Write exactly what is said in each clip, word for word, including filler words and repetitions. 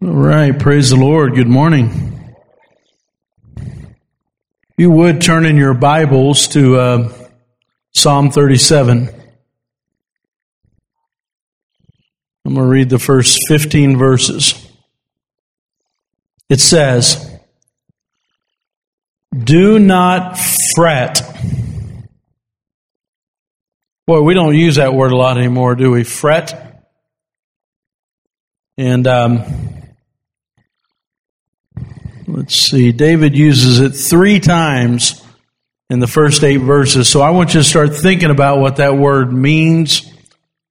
All right, praise the Lord. Good morning. You would turn in your Bibles to uh, Psalm thirty-seven. I'm going to read the first fifteen verses. It says, "Do not fret." Boy, we don't use that word a lot anymore, do we? Fret. And um let's see, David uses it three times in the first eight verses. So I want you to start thinking about what that word means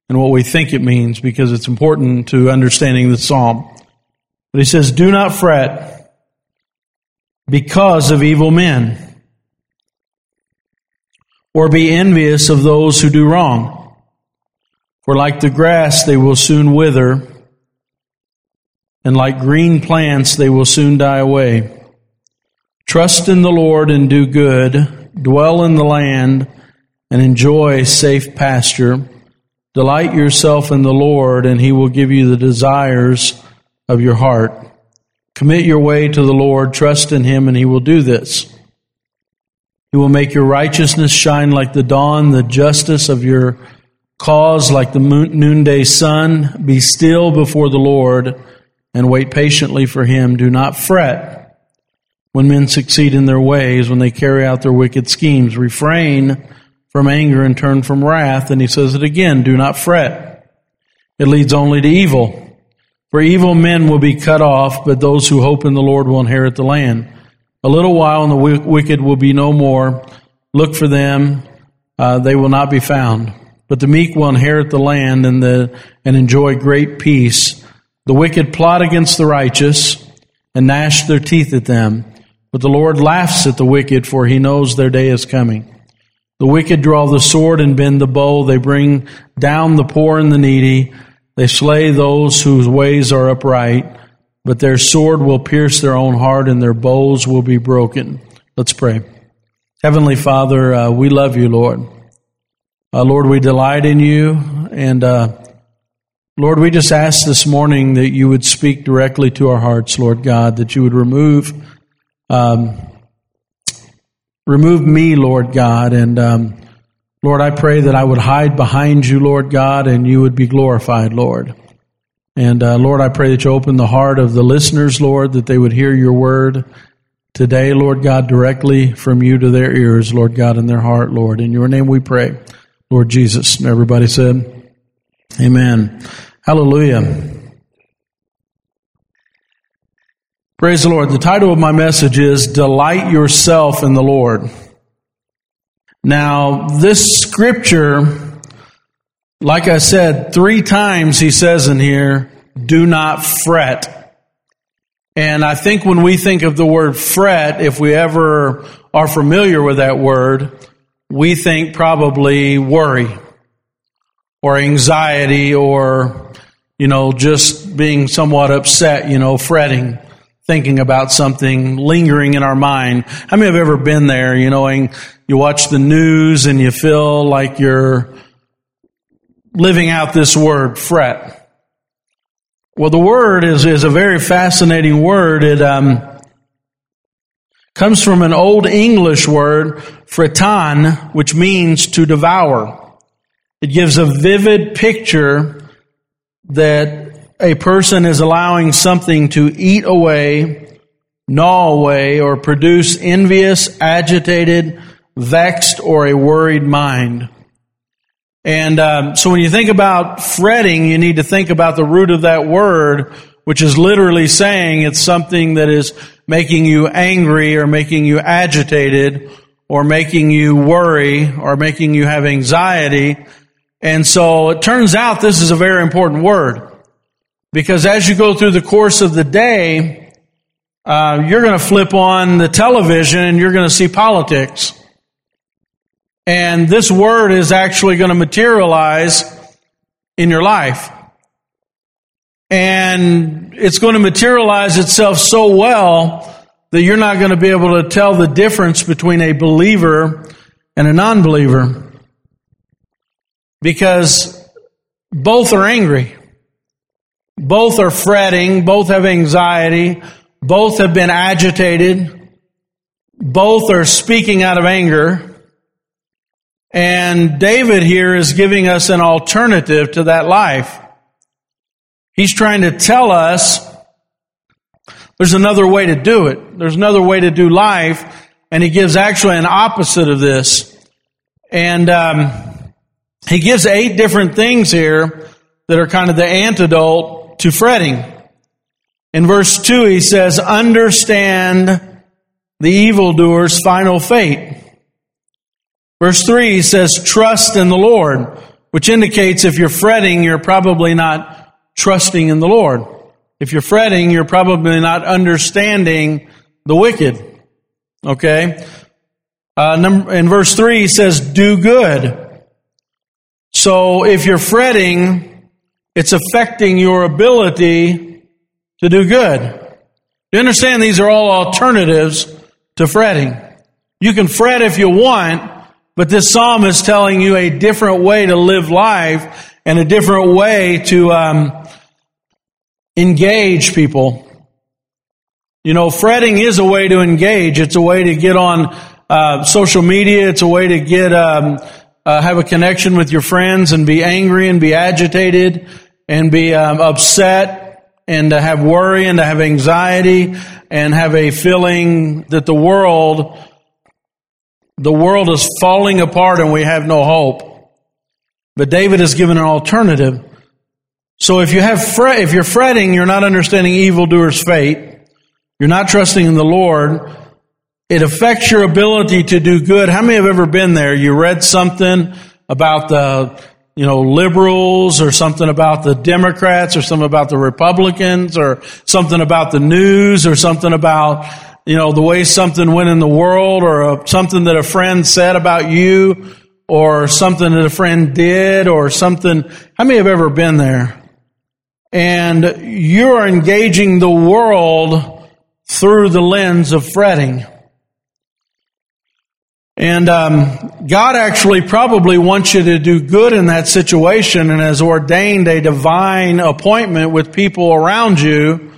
and what we think it means, because it's important to understanding the psalm. But he says, "Do not fret because of evil men, or be envious of those who do wrong. For like the grass, they will soon wither, and like green plants, they will soon die away. Trust in the Lord and do good. Dwell in the land and enjoy safe pasture. Delight yourself in the Lord, and He will give you the desires of your heart. Commit your way to the Lord. Trust in Him, and He will do this. He will make your righteousness shine like the dawn, the justice of your cause like the noonday sun. Be still before the Lord and wait patiently for Him. Do not fret when men succeed in their ways, when they carry out their wicked schemes. Refrain from anger and turn from wrath." And he says it again, "Do not fret. It leads only to evil. For evil men will be cut off, but those who hope in the Lord will inherit the land. A little while and the wicked will be no more. Look for them, uh, they will not be found. But the meek will inherit the land and, the, and enjoy great peace. The wicked plot against the righteous and gnash their teeth at them. But the Lord laughs at the wicked, for He knows their day is coming. The wicked draw the sword and bend the bow. They bring down the poor and the needy. They slay those whose ways are upright. But their sword will pierce their own heart, and their bows will be broken." Let's pray. Heavenly Father, uh, we love You, Lord. Uh, Lord, we delight in You, and uh Lord, we just ask this morning that You would speak directly to our hearts, Lord God, that You would remove um, remove me, Lord God. And um, Lord, I pray that I would hide behind You, Lord God, and You would be glorified, Lord. And uh, Lord, I pray that You open the heart of the listeners, Lord, that they would hear Your word today, Lord God, directly from You to their ears, Lord God, in their heart, Lord. In Your name we pray, Lord Jesus. And everybody said, amen. Hallelujah. Praise the Lord. The title of my message is "Delight Yourself in the Lord." Now, this scripture, like I said, three times he says in here, "Do not fret." And I think when we think of the word fret, if we ever are familiar with that word, we think probably worry or anxiety, or, you know, just being somewhat upset, you know, fretting, thinking about something, lingering in our mind. How many have ever been there, you know, and you watch the news and you feel like you're living out this word, fret? Well, the word is, is a very fascinating word. It um, comes from an old English word, fretan, which means to devour. It gives a vivid picture that a person is allowing something to eat away, gnaw away, or produce envious, agitated, vexed, or a worried mind. And um, so when you think about fretting, you need to think about the root of that word, which is literally saying it's something that is making you angry or making you agitated or making you worry or making you have anxiety. And so it turns out this is a very important word, because as you go through the course of the day, uh, you're going to flip on the television and you're going to see politics. And this word is actually going to materialize in your life. And it's going to materialize itself so well that you're not going to be able to tell the difference between a believer and a non-believer, because both are angry. Both are fretting. Both have anxiety. Both have been agitated. Both are speaking out of anger. And David here is giving us an alternative to that life. He's trying to tell us there's another way to do it. There's another way to do life. And he gives actually an opposite of this. And um, he gives eight different things here that are kind of the antidote to fretting. In verse two, he says, understand the evildoer's final fate. Verse three, he says, trust in the Lord, which indicates if you're fretting, you're probably not trusting in the Lord. If you're fretting, you're probably not understanding the wicked. Okay? Uh, number, in verse three, he says, do good. So if you're fretting, it's affecting your ability to do good. You understand these are all alternatives to fretting. You can fret if you want, but this psalm is telling you a different way to live life and a different way to um, engage people. You know, fretting is a way to engage. It's a way to get on uh, social media. It's a way to get um, uh, have a connection with your friends and be angry and be agitated and be um, upset and to have worry and to have anxiety and have a feeling that the world The world is falling apart and we have no hope. But David has given an alternative. So if you have fret, if you're fretting, you're not understanding evildoer's fate. You're not trusting in the Lord. It affects your ability to do good. How many have ever been there? You read something about the, you know, liberals or something about the Democrats or something about the Republicans or something about the news or something about, you know, the way something went in the world or a, something that a friend said about you or something that a friend did or something. How many have ever been there? And you're engaging the world through the lens of fretting. And um, God actually probably wants you to do good in that situation and has ordained a divine appointment with people around you.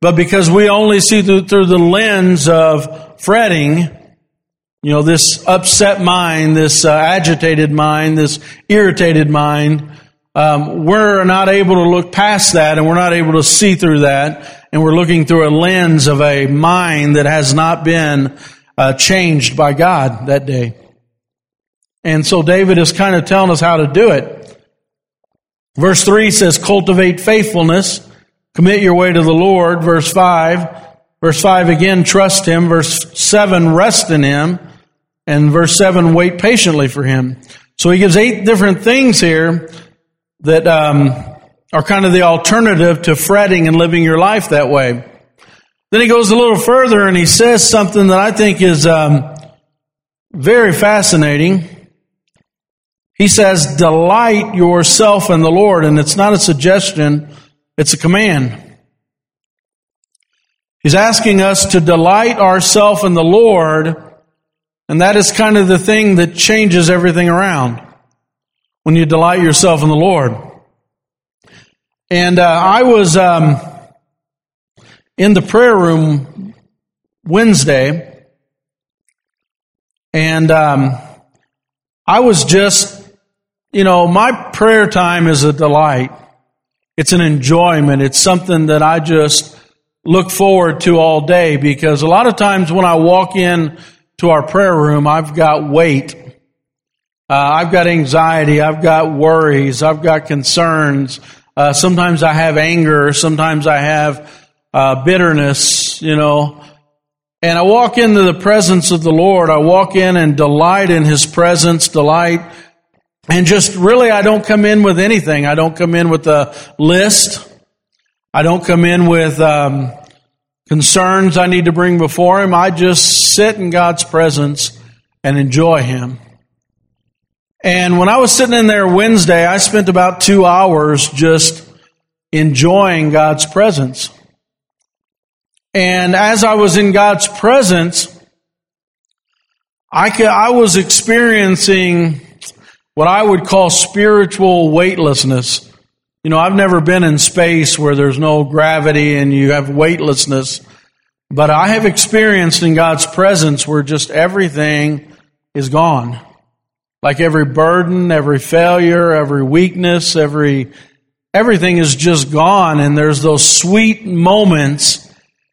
But because we only see through, through the lens of fretting, you know, this upset mind, this uh, agitated mind, this irritated mind, um, we're not able to look past that and we're not able to see through that. And we're looking through a lens of a mind that has not been uh, changed by God that day. And so David is kind of telling us how to do it. Verse three says, cultivate faithfulness. Commit your way to the Lord, verse five. Verse five again, trust Him. Verse seven, rest in Him. And verse seven, wait patiently for Him. So he gives eight different things here that um, are kind of the alternative to fretting and living your life that way. Then he goes a little further and he says something that I think is um, very fascinating. He says, delight yourself in the Lord. And it's not a suggestion. It's a command. He's asking us to delight ourselves in the Lord, and that is kind of the thing that changes everything around when you delight yourself in the Lord. And uh, I was um, in the prayer room Wednesday, and um, I was just, you know, my prayer time is a delight. It's an enjoyment. It's something that I just look forward to all day because a lot of times when I walk in to our prayer room, I've got weight. Uh, I've got anxiety. I've got worries. I've got concerns. Uh, sometimes I have anger. Sometimes I have uh, bitterness, you know. And I walk into the presence of the Lord. I walk in and delight in His presence, delight And just really, I don't come in with anything. I don't come in with a list. I don't come in with um, concerns I need to bring before Him. I just sit in God's presence and enjoy Him. And when I was sitting in there Wednesday, I spent about two hours just enjoying God's presence. And as I was in God's presence, I, could, I was experiencing what I would call spiritual weightlessness. You know, I've never been in space where there's no gravity and you have weightlessness, but I have experienced in God's presence where just everything is gone. Like every burden, every failure, every weakness, every everything is just gone, and there's those sweet moments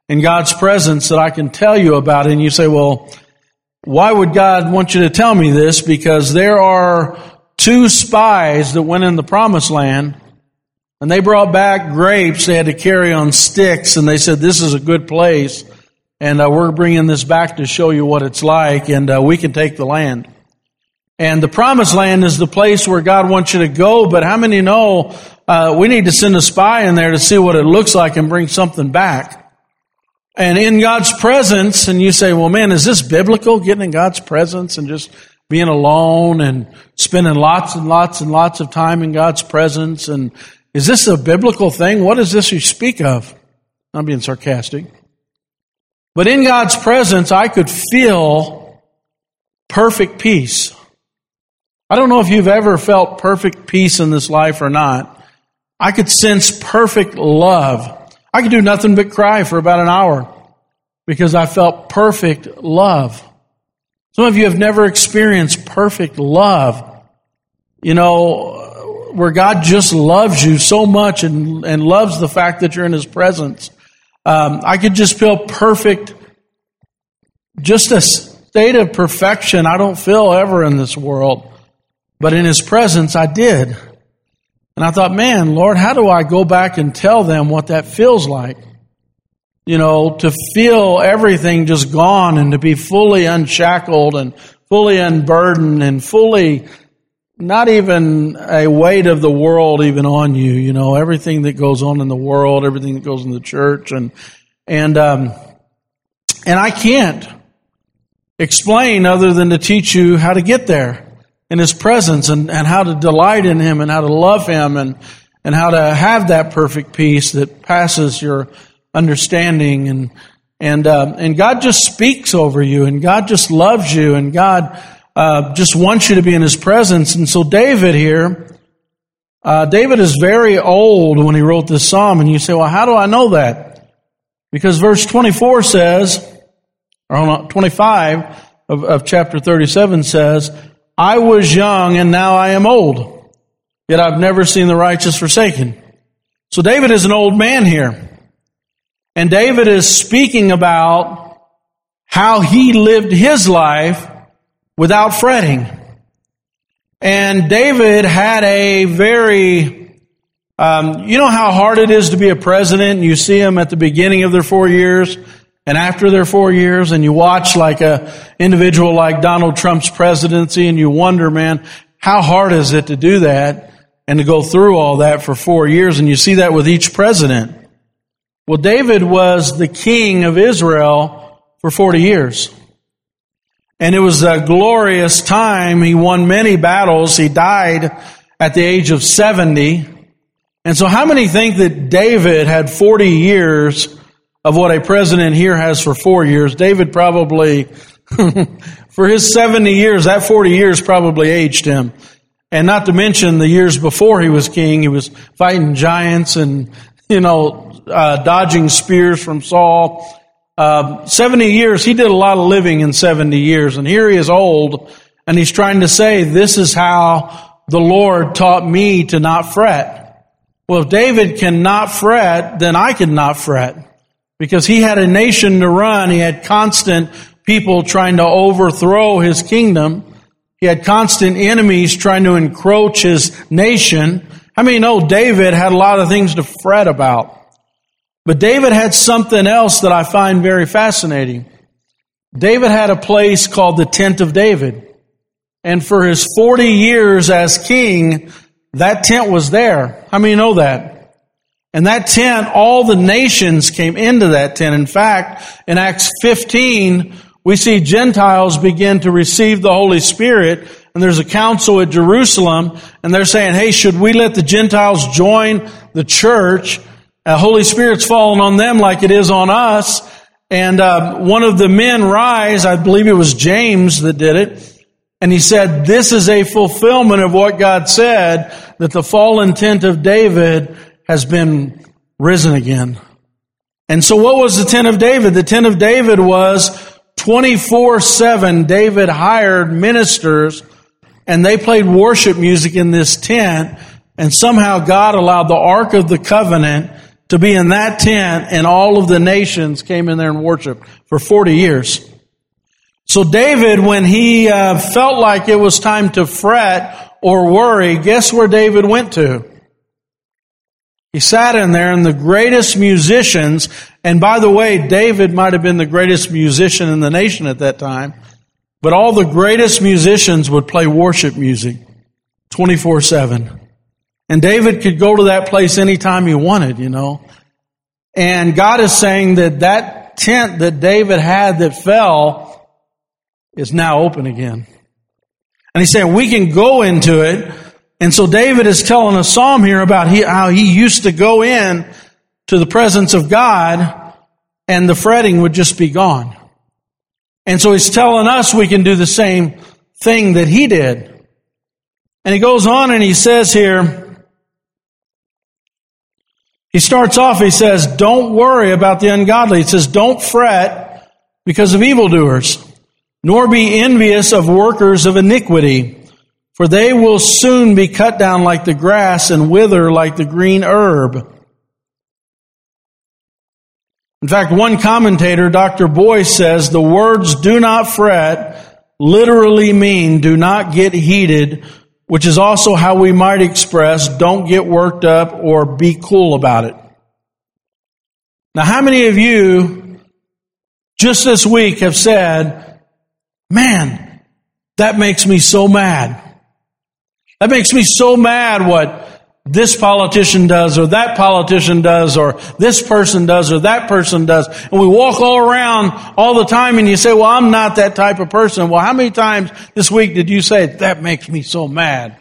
in God's presence that I can tell you about, and you say, well, why would God want you to tell me this? Because there are two spies that went in the promised land, and they brought back grapes they had to carry on sticks, and they said, this is a good place, and uh, we're bringing this back to show you what it's like, and uh, we can take the land. And the promised land is the place where God wants you to go, but how many know uh, we need to send a spy in there to see what it looks like and bring something back? And in God's presence, and you say, well, man, is this biblical, getting in God's presence and just being alone and spending lots and lots and lots of time in God's presence, and is this a biblical thing? What is this you speak of? I'm being sarcastic. But in God's presence, I could feel perfect peace. I don't know if you've ever felt perfect peace in this life or not. I could sense perfect love. I could do nothing but cry for about an hour because I felt perfect love. Some of you have never experienced perfect love. You know, where God just loves you so much and, and loves the fact that you're in His presence. Um, I could just feel perfect, just a state of perfection I don't feel ever in this world. But in His presence, I did. And I thought, man, Lord, how do I go back and tell them what that feels like? You know, to feel everything just gone and to be fully unshackled and fully unburdened and fully... not even a weight of the world even on you, you know, everything that goes on in the world, everything that goes in the church. And and um, and I can't explain other than to teach you how to get there in His presence and, and how to delight in Him and how to love Him and, and how to have that perfect peace that passes your understanding. And, and, um, and God just speaks over you, and God just loves you, and God... Uh, just wants you to be in His presence. And so David here, uh, David is very old when he wrote this psalm. And you say, well, how do I know that? Because verse twenty-four says, or twenty-five of, of chapter thirty-seven says, I was young and now I am old, yet I've never seen the righteous forsaken. So David is an old man here. And David is speaking about how he lived his life without fretting. And David had a very, um, you know how hard it is to be a president, and you see them at the beginning of their four years and after their four years, and you watch like a individual like Donald Trump's presidency, and you wonder, man, how hard is it to do that and to go through all that for four years? And you see that with each president. Well, David was the king of Israel for forty years. And it was a glorious time. He won many battles. He died at the age of seventy. And so how many think that David had forty years of what a president here has for four years? David probably, for his seventy years, that forty years probably aged him. And not to mention the years before he was king, he was fighting giants and, you know, uh, dodging spears from Saul. Uh, seventy years, he did a lot of living in seventy years, and here he is old, and he's trying to say, this is how the Lord taught me to not fret. Well, if David cannot fret, then I cannot fret, because he had a nation to run. He had constant people trying to overthrow his kingdom. He had constant enemies trying to encroach his nation. How many know David had a lot of things to fret about? But David had something else that I find very fascinating. David had a place called the Tent of David. And for his forty years as king, that tent was there. How many know that? And that tent, all the nations came into that tent. In fact, in Acts fifteen, we see Gentiles begin to receive the Holy Spirit. And there's a council at Jerusalem, and they're saying, hey, should we let the Gentiles join the church? The uh, Holy Spirit's fallen on them like it is on us. And uh, one of the men rise, I believe it was James that did it, And he said, this is a fulfillment of what God said, that the fallen tent of David has been risen again. And so what was the tent of David? The tent of David was twenty-four seven. David hired ministers, and they played worship music in this tent. And somehow God allowed the Ark of the Covenant to be in that tent, and all of the nations came in there and worshiped for forty years. So David, when he uh, felt like it was time to fret or worry, guess where David went to? He sat in there, and the greatest musicians, and by the way, David might have been the greatest musician in the nation at that time, but all the greatest musicians would play worship music twenty-four seven. And David could go to that place anytime he wanted, you know. And God is saying that that tent that David had that fell is now open again. And he's saying we can go into it. And so David is telling a psalm here about how he used to go in to the presence of God and the fretting would just be gone. And so he's telling us we can do the same thing that he did. And he goes on and he says here, he starts off, he says, don't worry about the ungodly. He says, don't fret because of evildoers, nor be envious of workers of iniquity, for they will soon be cut down like the grass and wither like the green herb. In fact, one commentator, Doctor Boyce, says the words do not fret literally mean do not get heated, which is also how we might express don't get worked up or be cool about it. Now, how many of you just this week have said, man, that makes me so mad. That makes me so mad what this politician does or that politician does or this person does or that person does. And we walk all around all the time and you say, well, I'm not that type of person. Well, how many times this week did you say, that makes me so mad?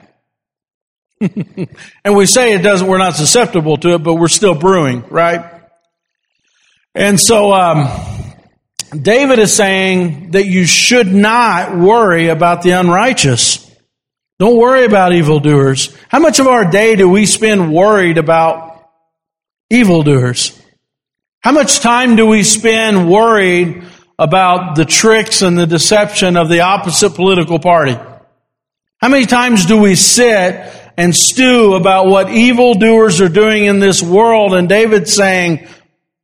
And we say it doesn't, we're not susceptible to it, but we're still brewing, right? And so, um... David is saying that you should not worry about the unrighteous. Don't worry about evildoers. How much of our day do we spend worried about evildoers? How much time do we spend worried about the tricks and the deception of the opposite political party? How many times do we sit and stew about what evildoers are doing in this world? And David's saying,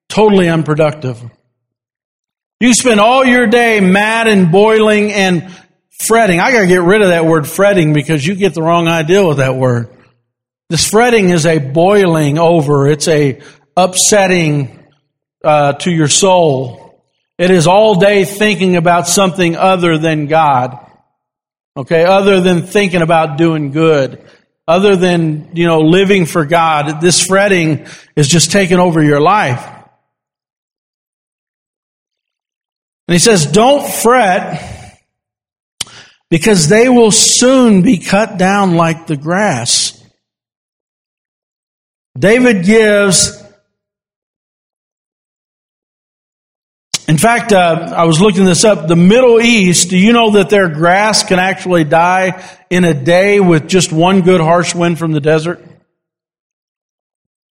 totally unproductive. You spend all your day mad and boiling and fretting. I got to get rid of that word fretting because you get the wrong idea with that word. This fretting is a boiling over. It's a upsetting uh, to your soul. It is all day thinking about something other than God. Okay, other than thinking about doing good, other than, you know, living for God. This fretting is just taking over your life. And he says, don't fret, because they will soon be cut down like the grass. David gives, in fact, uh, I was looking this up, the Middle East, do you know that their grass can actually die in a day with just one good harsh wind from the desert?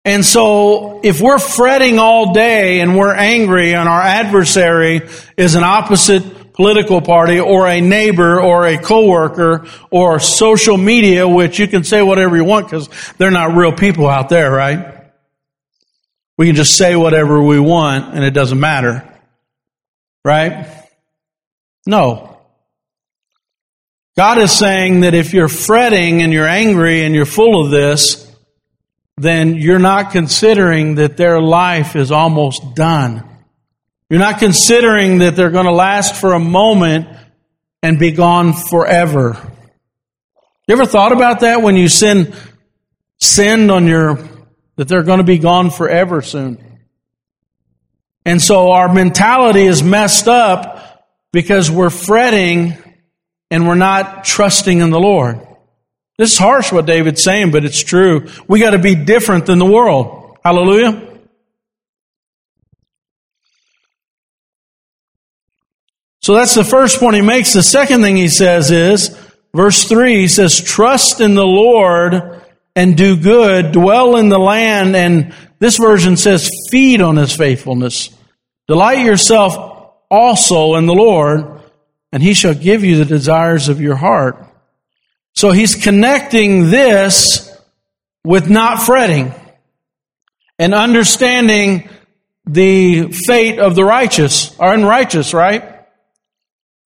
And so if we're fretting all day and we're angry and our adversary is an opposite political party or a neighbor or a coworker or social media, which you can say whatever you want because they're not real people out there, right? We can just say whatever we want and it doesn't matter, right? No. God is saying that if you're fretting and you're angry and you're full of this, then you're not considering that their life is almost done. You're not considering that they're going to last for a moment and be gone forever. You ever thought about that when you sin, sinned on your, that they're going to be gone forever soon? And so our mentality is messed up because we're fretting and we're not trusting in the Lord. This is harsh what David's saying, but it's true. We got to be different than the world. Hallelujah. So that's the first point he makes. The second thing he says is, verse three, he says, trust in the Lord and do good, dwell in the land, and this version says, feed on his faithfulness. Delight yourself also in the Lord, and he shall give you the desires of your heart. So he's connecting this with not fretting and understanding the fate of the righteous, or unrighteous, right?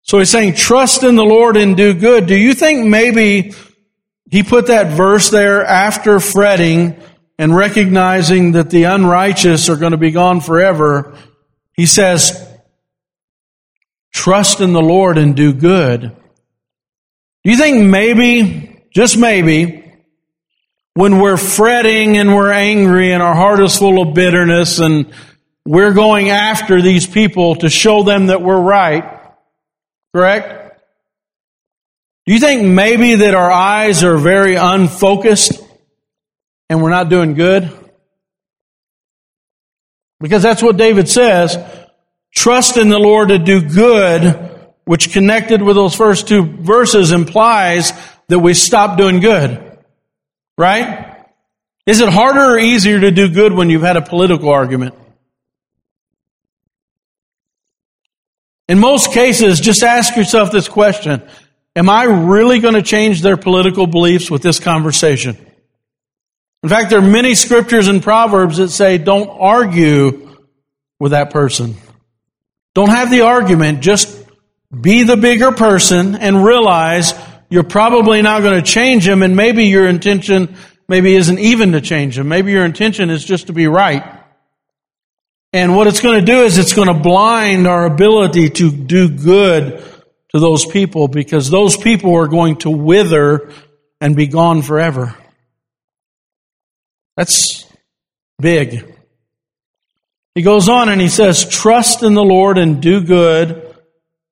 So he's saying, trust in the Lord and do good. Do you think maybe he put that verse there after fretting and recognizing that the unrighteous are going to be gone forever? He says, trust in the Lord and do good. Do you think maybe, just maybe, when we're fretting and we're angry and our heart is full of bitterness and we're going after these people to show them that we're right, correct? Do you think maybe that our eyes are very unfocused and we're not doing good? Because that's what David says, trust in the Lord to do good, which connected with those first two verses implies that we stop doing good, right? Is it harder or easier to do good when you've had a political argument? In most cases, just ask yourself this question. Am I really going to change their political beliefs with this conversation? In fact, there are many scriptures and proverbs that say, don't argue with that person. Don't have the argument. Just be the bigger person and realize you're probably not going to change them, and maybe your intention maybe isn't even to change them. Maybe your intention is just to be right. And what it's going to do is it's going to blind our ability to do good to those people, because those people are going to wither and be gone forever. That's big. He goes on and he says, trust in the Lord and do good,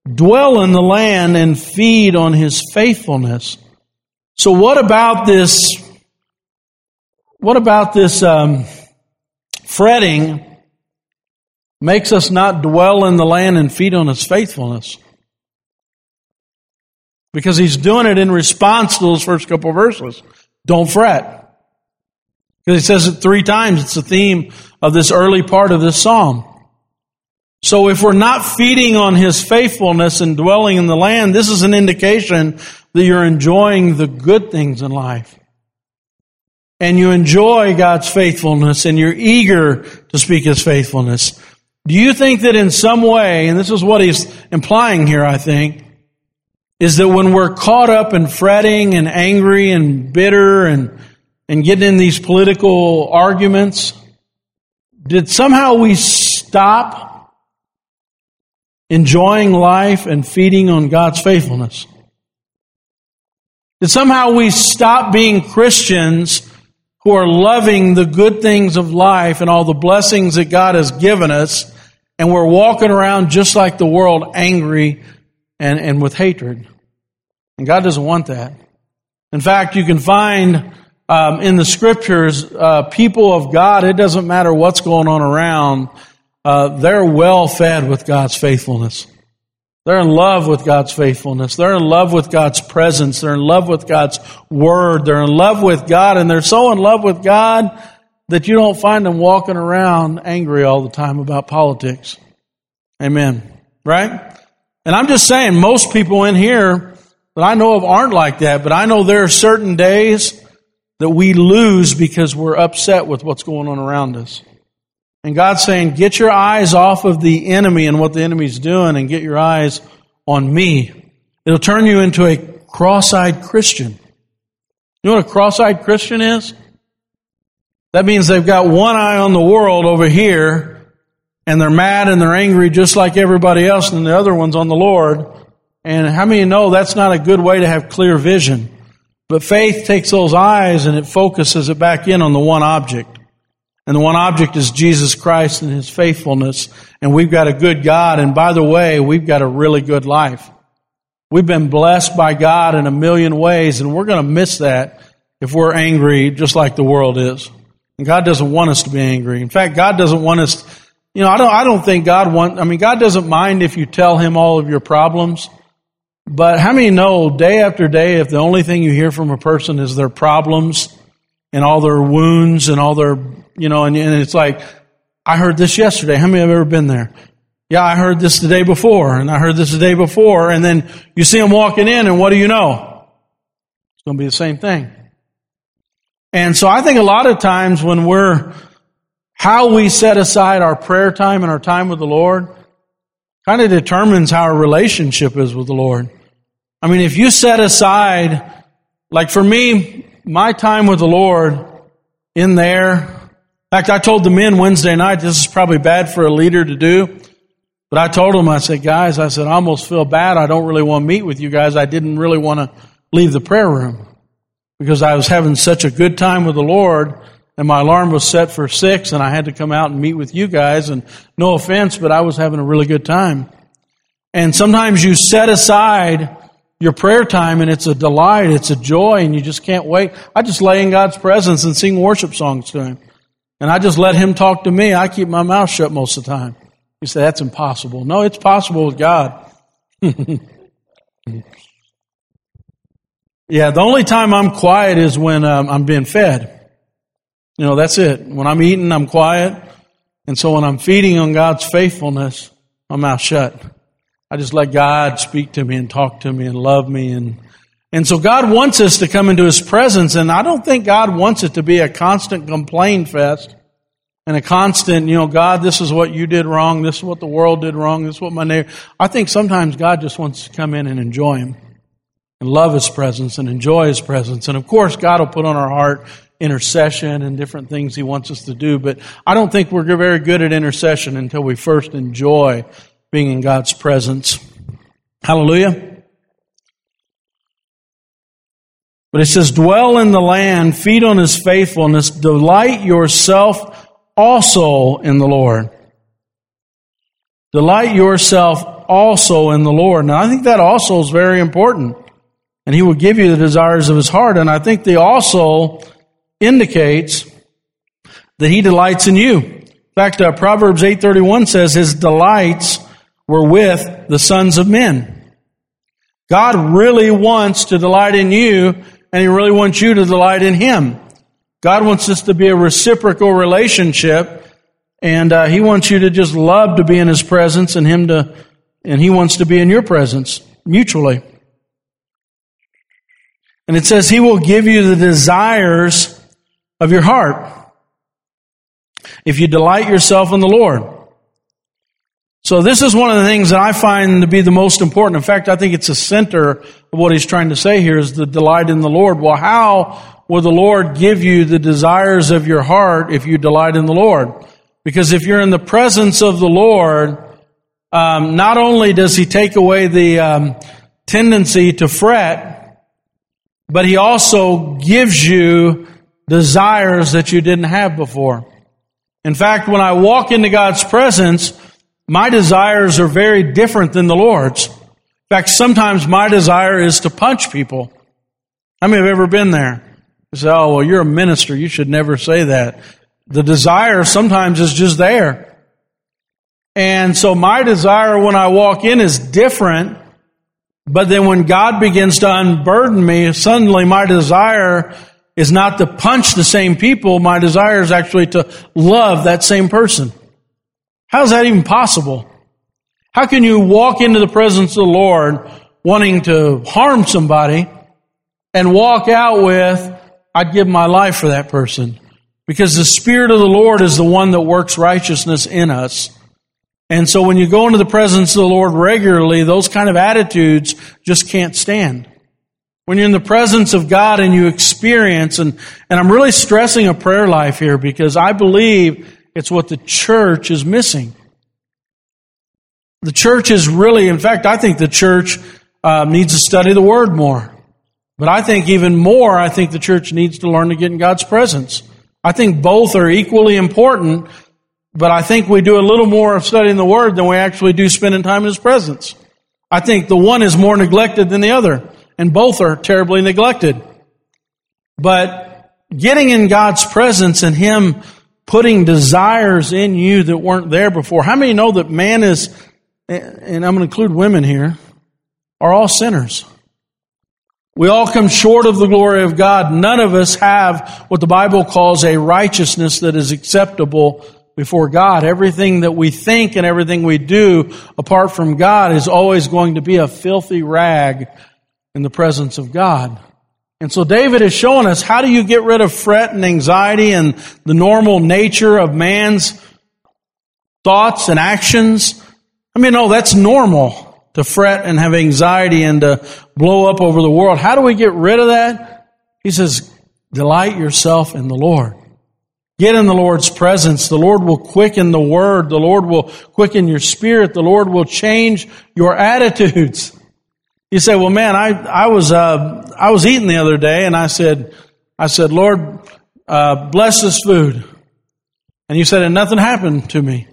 dwell in the land and feed on his faithfulness. So what about this, what about this um, fretting makes us not dwell in the land and feed on his faithfulness? Because he's doing it in response to those first couple of verses. Don't fret. Because he says it three times. It's the theme of this early part of this psalm. So if we're not feeding on his faithfulness and dwelling in the land, this is an indication that you're enjoying the good things in life. And you enjoy God's faithfulness and you're eager to speak his faithfulness. Do you think that in some way, and this is what he's implying here, I think, is that when we're caught up in fretting and angry and bitter and, and getting in these political arguments, did somehow we stop enjoying life and feeding on God's faithfulness? Did somehow we stop being Christians who are loving the good things of life and all the blessings that God has given us, and we're walking around just like the world, angry and, and with hatred? And God doesn't want that. In fact, you can find um, in the Scriptures, uh, people of God, it doesn't matter what's going on around, uh, they're well fed with God's faithfulness. They're in love with God's faithfulness. They're in love with God's presence. They're in love with God's Word. They're in love with God, and they're so in love with God that you don't find them walking around angry all the time about politics. Amen. Right? And I'm just saying, most people in here that I know of aren't like that, but I know there are certain days that we lose because we're upset with what's going on around us. And God's saying, get your eyes off of the enemy and what the enemy's doing and get your eyes on me. It'll turn you into a cross-eyed Christian. You know what a cross-eyed Christian is? That means they've got one eye on the world over here, and they're mad and they're angry just like everybody else, and the other one's on the Lord. And how many know that's not a good way to have clear vision? But faith takes those eyes and it focuses it back in on the one object. And the one object is Jesus Christ and his faithfulness. And we've got a good God. And by the way, we've got a really good life. We've been blessed by God in a million ways. And we're going to miss that if we're angry just like the world is. And God doesn't want us to be angry. In fact, God doesn't want us, You know, I don't I don't think God wants, I mean, God doesn't mind if you tell him all of your problems. But how many know day after day, if the only thing you hear from a person is their problems and all their wounds and all their, you know, and, and it's like, I heard this yesterday. How many have ever been there? Yeah, I heard this the day before, and I heard this the day before, and then you see them walking in, and what do you know? It's going to be the same thing. And so I think a lot of times when we're, how we set aside our prayer time and our time with the Lord kind of determines how our relationship is with the Lord. I mean, if you set aside, like for me, my time with the Lord in there, in fact, I told the men Wednesday night, this is probably bad for a leader to do, but I told them, I said, guys, I said, I almost feel bad. I don't really want to meet with you guys. I didn't really want to leave the prayer room because I was having such a good time with the Lord, and my alarm was set for six, and I had to come out and meet with you guys. And no offense, but I was having a really good time. And sometimes you set aside your prayer time, and it's a delight, it's a joy, and you just can't wait. I just lay in God's presence and sing worship songs to him. And I just let him talk to me. I keep my mouth shut most of the time. You say, that's impossible. No, it's possible with God. Yeah, the only time I'm quiet is when um, I'm being fed. You know, that's it. When I'm eating, I'm quiet. And so when I'm feeding on God's faithfulness, my mouth shut. I just let God speak to me and talk to me and love me. And and so God wants us to come into his presence. And I don't think God wants it to be a constant complain fest and a constant, you know, God, this is what you did wrong. This is what the world did wrong. This is what my neighbor. I think sometimes God just wants to come in and enjoy him and love his presence and enjoy his presence. And of course, God will put on our heart intercession and different things he wants us to do, but I don't think we're very good at intercession until we first enjoy being in God's presence. Hallelujah. But it says, dwell in the land, feed on his faithfulness, delight yourself also in the Lord. Delight yourself also in the Lord. Now, I think that also is very important, and he will give you the desires of his heart, and I think the also indicates that he delights in you. In fact, uh, Proverbs eight thirty-one says his delights were with the sons of men. God really wants to delight in you, and he really wants you to delight in him. God wants this to be a reciprocal relationship, and uh, he wants you to just love to be in his presence, and him to, and he wants to be in your presence mutually. And it says he will give you the desires of your heart if you delight yourself in the Lord. So this is one of the things that I find to be the most important. In fact, I think it's the center of what he's trying to say here is the delight in the Lord. Well, how will the Lord give you the desires of your heart if you delight in the Lord? Because if you're in the presence of the Lord, um, not only does he take away the um, tendency to fret, but he also gives you desires that you didn't have before. In fact, when I walk into God's presence, my desires are very different than the Lord's. In fact, sometimes my desire is to punch people. How many have ever been there? You say, oh, well, you're a minister. You should never say that. The desire sometimes is just there. And so my desire when I walk in is different, but then when God begins to unburden me, suddenly my desire is not to punch the same people. My desire is actually to love that same person. How is that even possible? How can you walk into the presence of the Lord wanting to harm somebody and walk out with, I'd give my life for that person? Because the Spirit of the Lord is the one that works righteousness in us. And so when you go into the presence of the Lord regularly, those kind of attitudes just can't stand. When you're in the presence of God and you experience, and, and I'm really stressing a prayer life here because I believe it's what the church is missing. The church is really, in fact, I think the church uh, needs to study the Word more. But I think even more, I think the church needs to learn to get in God's presence. I think both are equally important, but I think we do a little more of studying the Word than we actually do spending time in His presence. I think the one is more neglected than the other. And both are terribly neglected. But getting in God's presence and Him putting desires in you that weren't there before. How many know that man is, and I'm going to include women here, are all sinners? We all come short of the glory of God. None of us have what the Bible calls a righteousness that is acceptable before God. Everything that we think and everything we do apart from God is always going to be a filthy rag in the presence of God. And so David is showing us, how do you get rid of fret and anxiety and the normal nature of man's thoughts and actions? I mean, no, that's normal, to fret and have anxiety and to blow up over the world. How do we get rid of that? He says, delight yourself in the Lord. Get in the Lord's presence. The Lord will quicken the word. The Lord will quicken your spirit. The Lord will change your attitudes. You say, well, man, I, I was, uh, I was eating the other day and I said, I said, Lord, uh, bless this food. And you said, and nothing happened to me.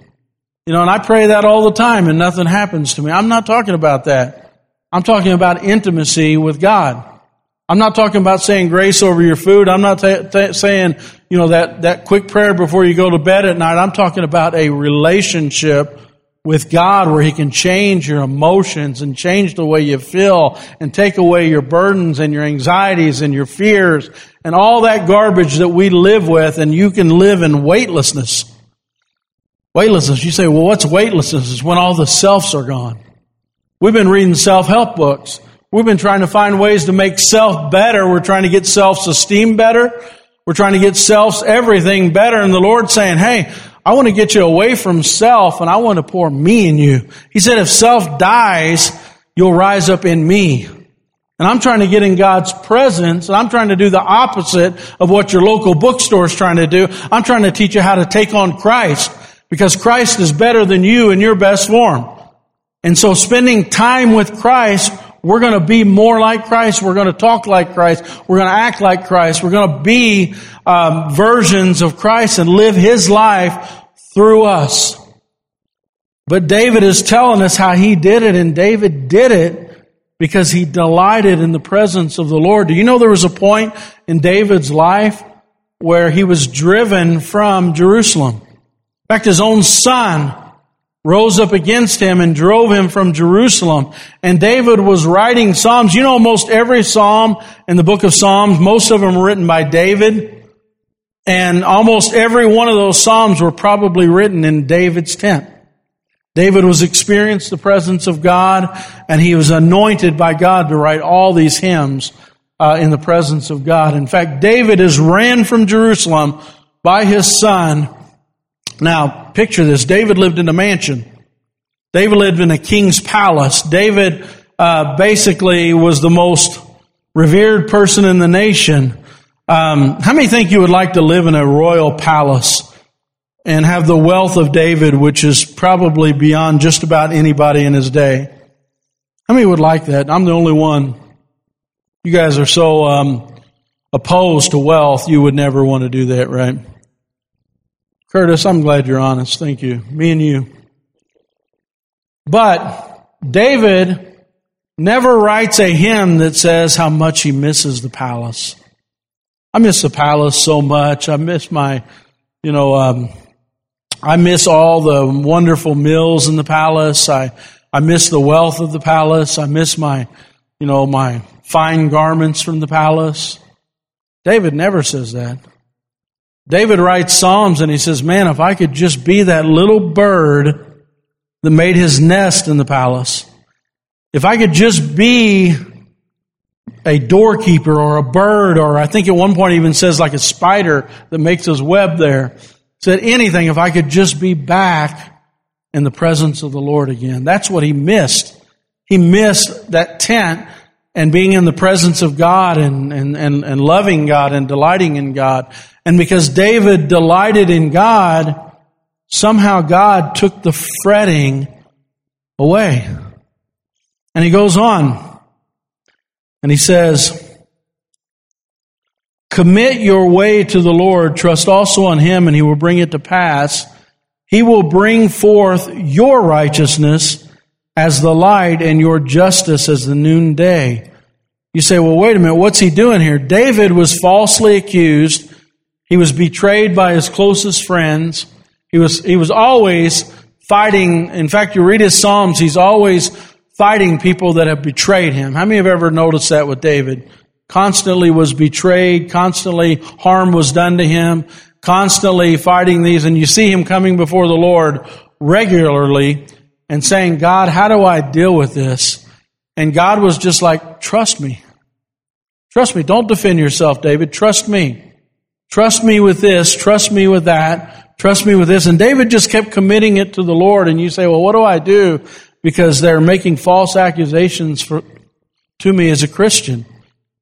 You know, and I pray that all the time and nothing happens to me. I'm not talking about that. I'm talking about intimacy with God. I'm not talking about saying grace over your food. I'm not t- t- saying, you know, that, that quick prayer before you go to bed at night. I'm talking about a relationship with God where He can change your emotions and change the way you feel and take away your burdens and your anxieties and your fears and all that garbage that we live with, and you can live in weightlessness. Weightlessness. You say, well, what's weightlessness? It's when all the selfs are gone. We've been reading self-help books. We've been trying to find ways to make self better. We're trying to get self-esteem better. We're trying to get self's everything better. And the Lord's saying, hey, I want to get you away from self and I want to pour me in you. He said, if self dies, you'll rise up in me. And I'm trying to get in God's presence, and I'm trying to do the opposite of what your local bookstore is trying to do. I'm trying to teach you how to take on Christ, because Christ is better than you in your best form. And so spending time with Christ, we're going to be more like Christ. We're going to talk like Christ. We're going to act like Christ. We're going to be um, versions of Christ and live His life through us. But David is telling us how he did it, and David did it because he delighted in the presence of the Lord. Do you know there was a point in David's life where he was driven from Jerusalem? In fact, his own son rose up against him and drove him from Jerusalem. And David was writing Psalms. You know, most every Psalm in the book of Psalms, most of them were written by David. And almost every one of those Psalms were probably written in David's tent. David was experienced the presence of God, and he was anointed by God to write all these hymns uh, in the presence of God. In fact, David is ran from Jerusalem by his son. Now, picture this. David lived in a mansion. David lived in a king's palace. David uh, basically was the most revered person in the nation. Um, how many think you would like to live in a royal palace and have the wealth of David, which is probably beyond just about anybody in his day? How many would like that? I'm the only one. You guys are so um, opposed to wealth, you would never want to do that, right? Curtis, I'm glad you're honest. Thank you. Me and you. But David never writes a hymn that says how much he misses the palace. I miss the palace so much. I miss my, you know, um, I miss all the wonderful meals in the palace. I, I miss the wealth of the palace. I miss my, you know, my fine garments from the palace. David never says that. David writes Psalms and he says, man, if I could just be that little bird that made his nest in the palace, if I could just be a doorkeeper or a bird, or I think at one point he even says like a spider that makes his web there, said anything, if I could just be back in the presence of the Lord again. That's what he missed. He missed that tent and being in the presence of God and, and, and, and loving God and delighting in God. And because David delighted in God, somehow God took the fretting away. And he goes on and he says, commit your way to the Lord, trust also on Him, and He will bring it to pass. He will bring forth your righteousness as the light and your justice as the noonday. You say, well, wait a minute, what's he doing here? David was falsely accused. He was betrayed by his closest friends. He was, he was always fighting. In fact, you read his Psalms, he's always fighting people that have betrayed him. How many have ever noticed that with David? Constantly was betrayed, constantly harm was done to him, constantly fighting these. And you see him coming before the Lord regularly and saying, God, how do I deal with this? And God was just like, trust me. Trust me. Don't defend yourself, David. Trust me. Trust me with this. Trust me with that. Trust me with this. And David just kept committing it to the Lord. And you say, well, what do I do? Because they're making false accusations for, to me as a Christian.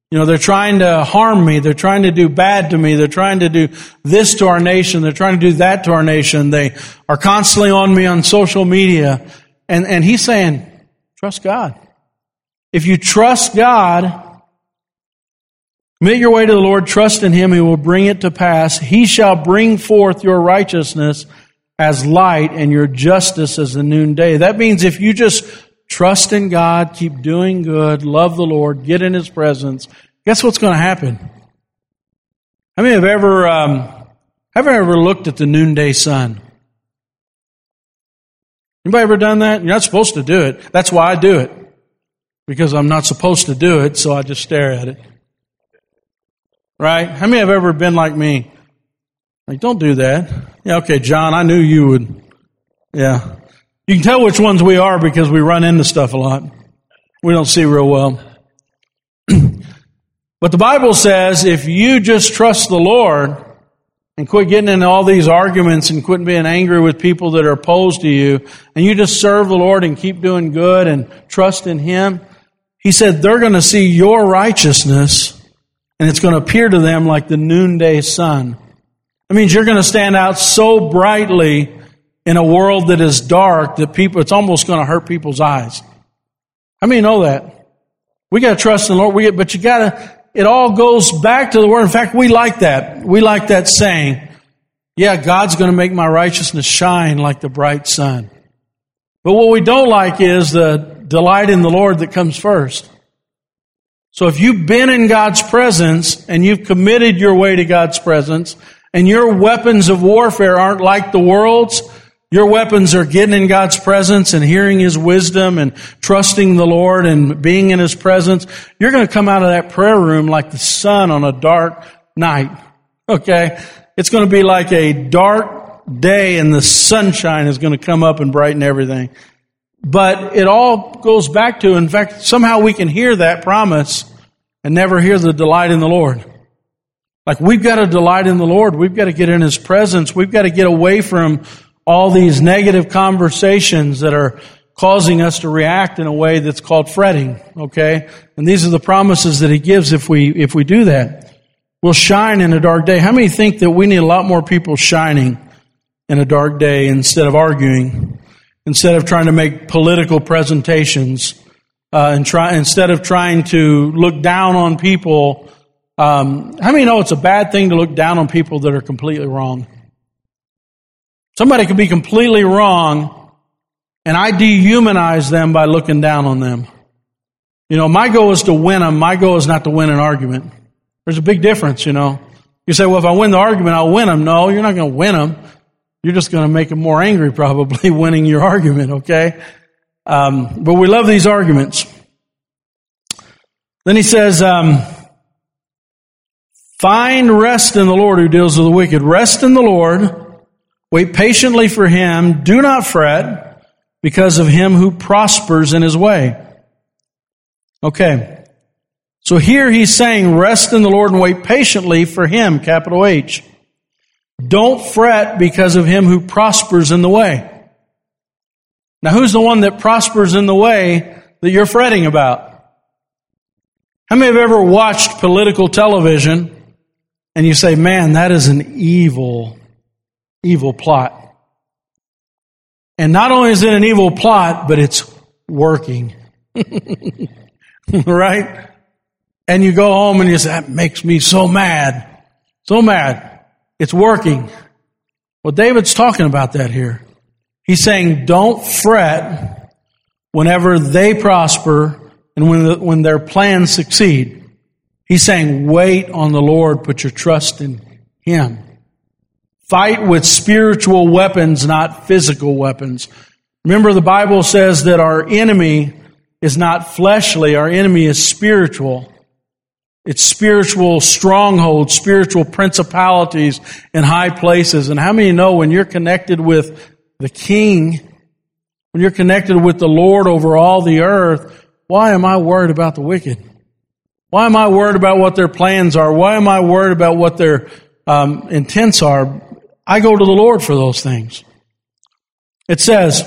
You know, they're trying to harm me. They're trying to do bad to me. They're trying to do this to our nation. They're trying to do that to our nation. They are constantly on me on social media. And, and he's saying, trust God. If you trust God, commit your way to the Lord, trust in Him, He will bring it to pass. He shall bring forth your righteousness as light and your justice as the noonday. That means if you just trust in God, keep doing good, love the Lord, get in His presence. Guess what's going to happen? How many have ever, um, have ever looked at the noonday sun? Anybody ever done that? You're not supposed to do it. That's why I do it. Because I'm not supposed to do it, so I just stare at it. Right? How many have ever been like me? Like, don't do that. Yeah, okay, John, I knew you would. Yeah. You can tell which ones we are because we run into stuff a lot. We don't see real well. But the Bible says if you just trust the Lord and quit getting into all these arguments and quit being angry with people that are opposed to you, and you just serve the Lord and keep doing good and trust in Him, He said they're going to see your righteousness and it's going to appear to them like the noonday sun. That means you're going to stand out so brightly in a world that is dark, that people, it's almost going to hurt people's eyes. How many know that? We got to trust in the Lord. We get, but you got to, it all goes back to the Word. In fact, we like that. We like that saying, yeah, God's going to make my righteousness shine like the bright sun. But what we don't like is the delight in the Lord that comes first. So if you've been in God's presence and you've committed your way to God's presence and your weapons of warfare aren't like the world's, your weapons are getting in God's presence and hearing His wisdom and trusting the Lord and being in His presence. You're going to come out of that prayer room like the sun on a dark night. Okay? It's going to be like a dark day and the sunshine is going to come up and brighten everything. But it all goes back to, in fact, somehow we can hear that promise and never hear the delight in the Lord. Like, we've got to delight in the Lord. We've got to get in His presence. We've got to get away from all these negative conversations that are causing us to react in a way that's called fretting, okay? And these are the promises that He gives if we if we do that. We'll shine in a dark day. How many think that we need a lot more people shining in a dark day instead of arguing, instead of trying to make political presentations, uh, and try instead of trying to look down on people? Um, how many know it's a bad thing to look down on people that are completely wrong? Somebody could be completely wrong, and I dehumanize them by looking down on them. You know, my goal is to win them. My goal is not to win an argument. There's a big difference, you know. You say, well, if I win the argument, I'll win them. No, you're not going to win them. You're just going to make them more angry, probably, winning your argument, okay? Um, but we love these arguments. Then he says, um, find rest in the Lord who deals with the wicked. Rest in the Lord. Wait patiently for Him. Do not fret because of him who prospers in his way. Okay. So here he's saying, rest in the Lord and wait patiently for Him, capital H. Don't fret because of him who prospers in the way. Now, who's the one that prospers in the way that you're fretting about? How many have ever watched political television and you say, man, that is an evil evil plot. And not only is it an evil plot, but it's working. Right? And you go home and you say, that makes me so mad. So mad. It's working. Well, David's talking about that here. He's saying, don't fret whenever they prosper and when the, when their plans succeed. He's saying, wait on the Lord, put your trust in Him. Fight with spiritual weapons, not physical weapons. Remember, the Bible says that our enemy is not fleshly. Our enemy is spiritual. It's spiritual strongholds, spiritual principalities in high places. And how many know when you're connected with the King, when you're connected with the Lord over all the earth, why am I worried about the wicked? Why am I worried about what their plans are? Why am I worried about what their um, intents are? I go to the Lord for those things. It says,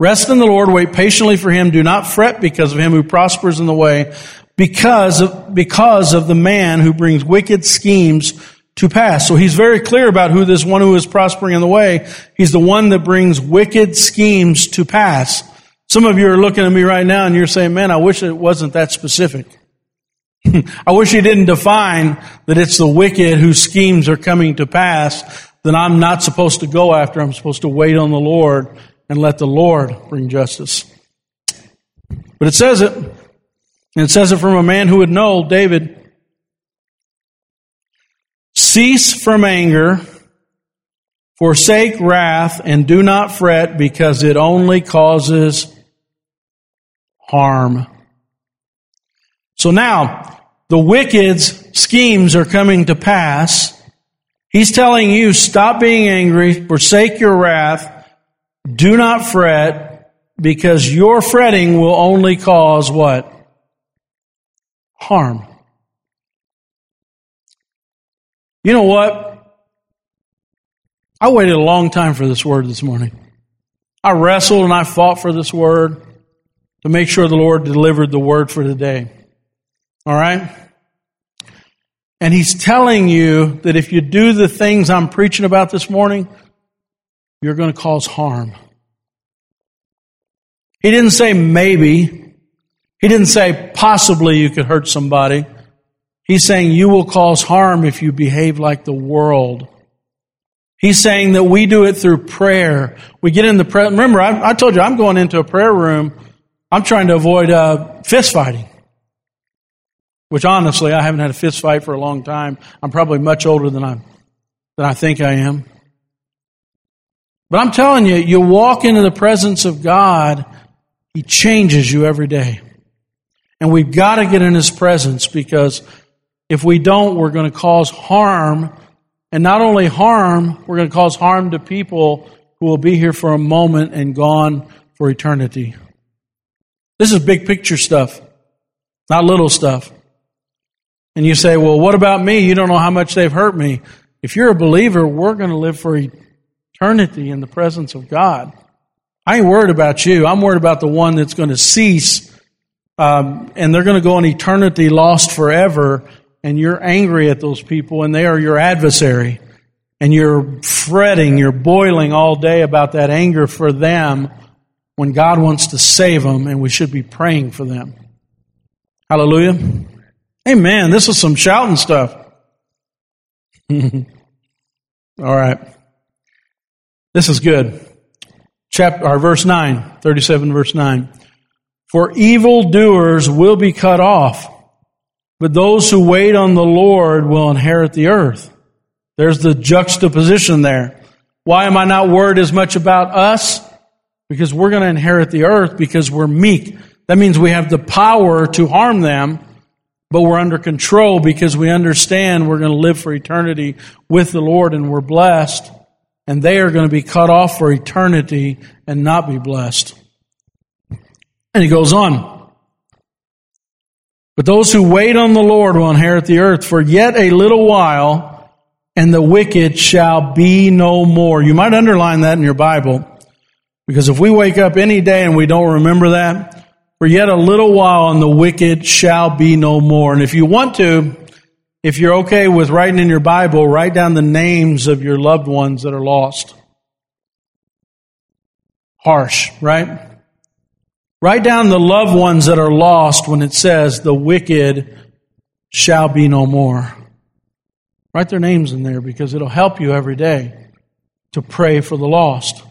rest in the Lord, wait patiently for Him, do not fret because of him who prospers in the way, because of, because of the man who brings wicked schemes to pass. So he's very clear about who this one who is prospering in the way, he's the one that brings wicked schemes to pass. Some of you are looking at me right now and you're saying, man, I wish it wasn't that specific. I wish he didn't define that it's the wicked whose schemes are coming to pass. Then I'm not supposed to go after. I'm supposed to wait on the Lord and let the Lord bring justice. But it says it, and it says it from a man who would know, David. Cease from anger, forsake wrath, and do not fret, because it only causes harm. So now, the wicked's schemes are coming to pass. He's telling you, stop being angry, forsake your wrath, do not fret, because your fretting will only cause what? Harm. You know what? I waited a long time for this word this morning. I wrestled and I fought for this word to make sure the Lord delivered the word for today. All right? And he's telling you that if you do the things I'm preaching about this morning, you're going to cause harm. He didn't say maybe. He didn't say possibly you could hurt somebody. He's saying you will cause harm if you behave like the world. He's saying that we do it through prayer. We get in the prayer. Remember, I, I told you I'm going into a prayer room. I'm trying to avoid uh, fist fighting. Which honestly, I haven't had a fist fight for a long time. I'm probably much older than I than I think I am. But I'm telling you, you walk into the presence of God, He changes you every day. And we've got to get in His presence, because if we don't, we're going to cause harm. And not only harm, we're going to cause harm to people who will be here for a moment and gone for eternity. This is big picture stuff, not little stuff. And you say, well, what about me? You don't know how much they've hurt me. If you're a believer, we're going to live for eternity in the presence of God. I ain't worried about you. I'm worried about the one that's going to cease, um, and they're going to go in eternity lost forever, and you're angry at those people, and they are your adversary, and you're fretting, you're boiling all day about that anger for them when God wants to save them, and we should be praying for them. Hallelujah. Amen. This is some shouting stuff. All right. This is good. Chapter, or verse nine, thirty-seven verse nine. For evildoers will be cut off, but those who wait on the Lord will inherit the earth. There's the juxtaposition there. Why am I not worried as much about us? Because we're going to inherit the earth because we're meek. That means we have the power to harm them. But we're under control because we understand we're going to live for eternity with the Lord, and we're blessed. And they are going to be cut off for eternity and not be blessed. And he goes on. But those who wait on the Lord will inherit the earth for yet a little while, and the wicked shall be no more. You might underline that in your Bible, because if we wake up any day and we don't remember that, for yet a little while, and the wicked shall be no more. And if you want to, if you're okay with writing in your Bible, write down the names of your loved ones that are lost. Harsh, right? Write down the loved ones that are lost when it says, the wicked shall be no more. Write their names in there, because it'll help you every day to pray for the lost,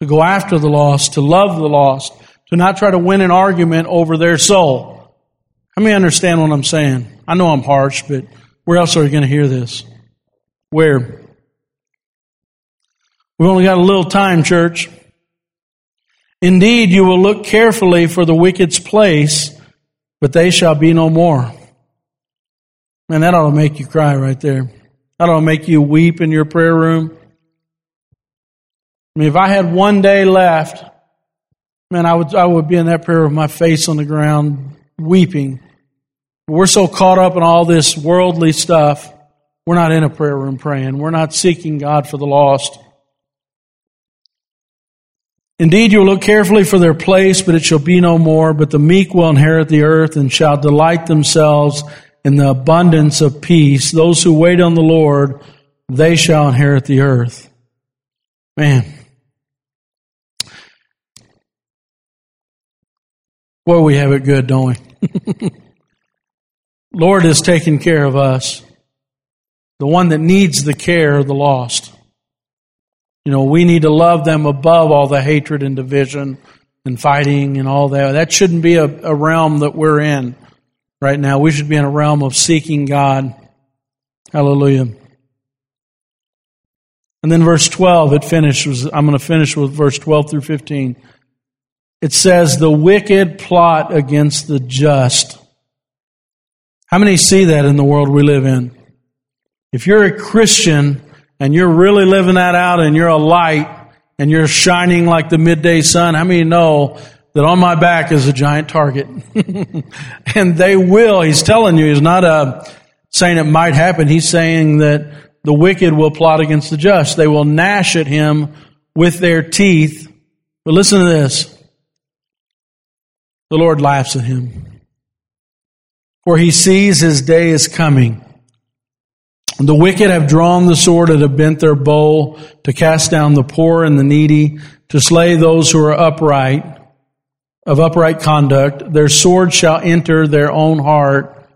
to go after the lost, to love the lost, to not try to win an argument over their soul. How many understand what I'm saying? I know I'm harsh, but where else are you going to hear this? where we've only got a little time, church. Indeed, you will look carefully for the wicked's place, but they shall be no more. Man, that ought to make you cry right there. That ought to make you weep in your prayer room. I mean, if I had one day left, man, I would I would be in that prayer with my face on the ground, weeping. But we're so caught up in all this worldly stuff, we're not in a prayer room praying. We're not seeking God for the lost. Indeed, you will look carefully for their place, but it shall be no more. But the meek will inherit the earth and shall delight themselves in the abundance of peace. Those who wait on the Lord, they shall inherit the earth. Man. Boy, we have it good, don't we? Lord is taking care of us. The one that needs the care of the lost. You know, we need to love them above all the hatred and division and fighting and all that. That shouldn't be a, a realm that we're in right now. We should be in a realm of seeking God. Hallelujah. And then verse twelve, it finishes. I'm going to finish with verse twelve through fifteen. It says, the wicked plot against the just. How many see that in the world we live in? If you're a Christian, and you're really living that out, and you're a light, and you're shining like the midday sun, how many know that on my back is a giant target? And they will. He's telling you, he's not uh, saying it might happen. He's saying that the wicked will plot against the just. They will gnash at him with their teeth. But listen to this. The Lord laughs at him. For he sees his day is coming. The wicked have drawn the sword and have bent their bow to cast down the poor and the needy, to slay those who are upright, of upright conduct. Their sword shall enter their own heart,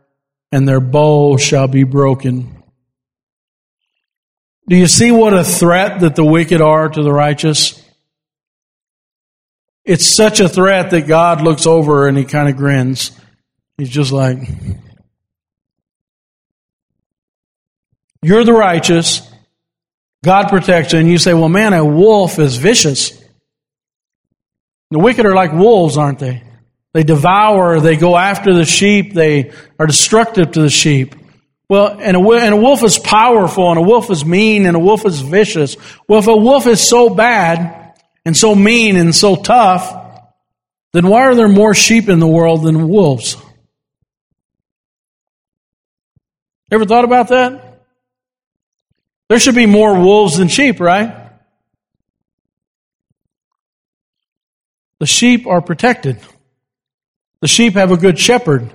and their bow shall be broken. Do you see what a threat that the wicked are to the righteous? It's such a threat that God looks over and he kind of grins. He's just like, you're the righteous, God protects you, and you say, well, man, a wolf is vicious. The wicked are like wolves, aren't they? They devour, they go after the sheep, they are destructive to the sheep. Well, and a, and a wolf is powerful, and a wolf is mean, and a wolf is vicious. Well, if a wolf is so bad, and so mean, and so tough, then why are there more sheep in the world than wolves? Ever thought about that? There should be more wolves than sheep, right? The sheep are protected. The sheep have a good shepherd.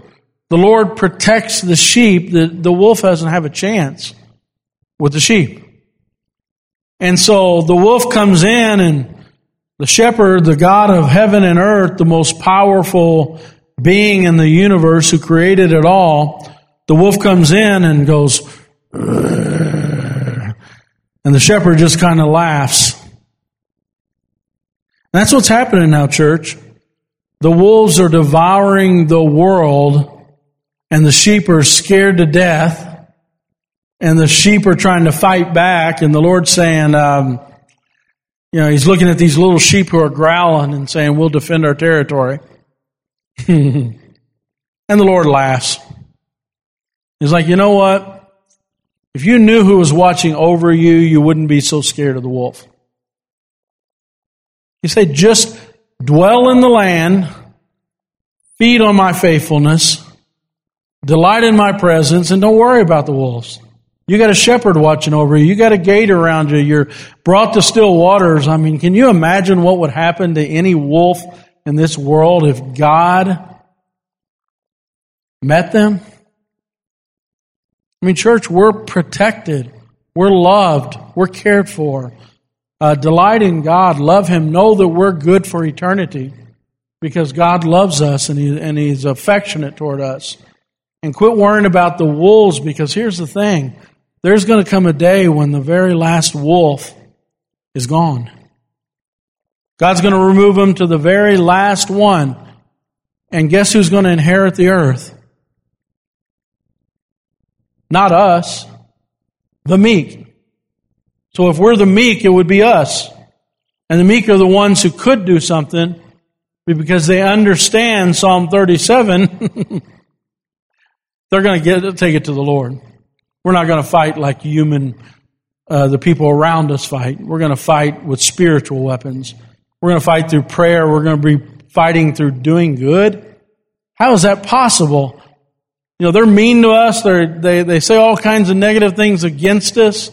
The Lord protects the sheep. The, the wolf doesn't have a chance with the sheep. And so the wolf comes in, and the shepherd, the God of heaven and earth, the most powerful being in the universe who created it all, the wolf comes in and goes, and the shepherd just kind of laughs. And that's what's happening now, church. The wolves are devouring the world, and the sheep are scared to death, and the sheep are trying to fight back, and the Lord's saying, um, you know, he's looking at these little sheep who are growling and saying, we'll defend our territory. And the Lord laughs. He's like, you know what? If you knew who was watching over you, you wouldn't be so scared of the wolf. You say, just dwell in the land, feed on my faithfulness, delight in my presence, and don't worry about the wolves. You got a shepherd watching over you. You got a gate around you. You're brought to still waters. I mean, can you imagine what would happen to any wolf in this world if God met them? I mean, church, we're protected, we're loved, we're cared for. Uh, delight in God, love Him, know that we're good for eternity because God loves us and, he, and He's affectionate toward us. And quit worrying about the wolves, because here's the thing, there's going to come a day when the very last wolf is gone. God's going to remove them to the very last one. And guess who's going to inherit the earth? Not us, the meek. So if we're the meek, it would be us. And the meek are the ones who could do something because they understand Psalm thirty-seven. They're going to get take it to the Lord. We're not going to fight like human, uh, the people around us fight. We're going to fight with spiritual weapons. We're going to fight through prayer. We're going to be fighting through doing good. How is that possible? You know, they're mean to us. They're, they they say all kinds of negative things against us.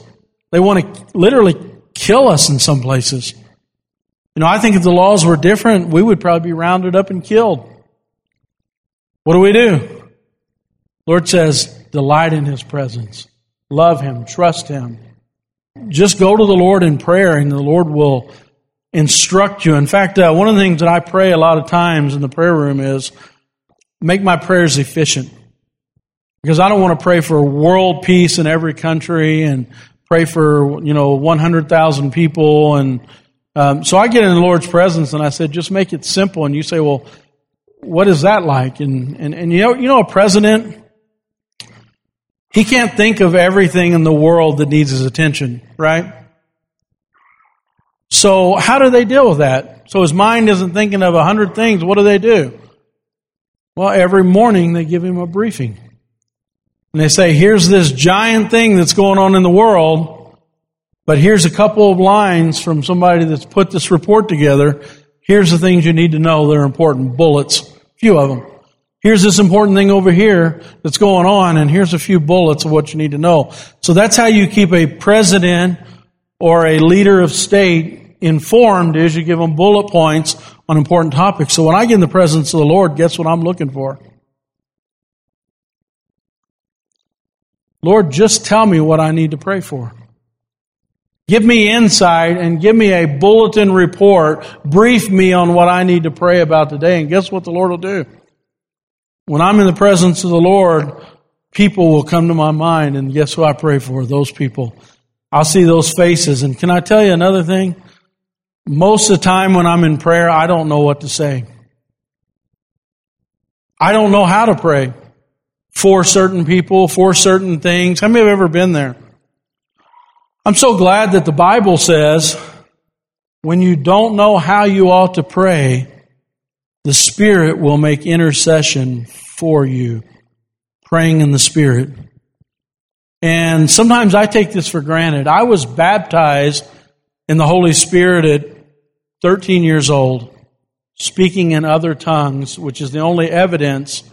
They want to literally kill us in some places. You know, I think if the laws were different, we would probably be rounded up and killed. What do we do? Lord says, delight in His presence. Love Him. Trust Him. Just go to the Lord in prayer and the Lord will instruct you. In fact, uh, one of the things that I pray a lot of times in the prayer room is, make my prayers efficient. Because I don't want to pray for world peace in every country and pray for, you know, one hundred thousand people. And um, so I get in the Lord's presence and I said, just make it simple. And you say, well, what is that like? And, and, and you know, you know, a president, he can't think of everything in the world that needs his attention, right? So how do they deal with that? So his mind isn't thinking of a hundred things. What do they do? Well, every morning they give him a briefing. And they say, here's this giant thing that's going on in the world, but here's a couple of lines from somebody that's put this report together. Here's the things you need to know that are important. Bullets, a few of them. Here's this important thing over here that's going on, and here's a few bullets of what you need to know. So that's how you keep a president or a leader of state informed, is you give them bullet points on important topics. So when I get in the presence of the Lord, guess what I'm looking for? Lord, just tell me what I need to pray for. Give me insight and give me a bulletin report. Brief me on what I need to pray about today. And guess what the Lord will do? When I'm in the presence of the Lord, people will come to my mind, and guess who I pray for? Those people. I'll see those faces. And can I tell you another thing? Most of the time when I'm in prayer, I don't know what to say. I don't know how to pray for certain people, for certain things. How many have ever been there? I'm so glad that the Bible says when you don't know how you ought to pray, the Spirit will make intercession for you, praying in the Spirit. And sometimes I take this for granted. I was baptized in the Holy Spirit at thirteen years old, speaking in other tongues, which is the only evidence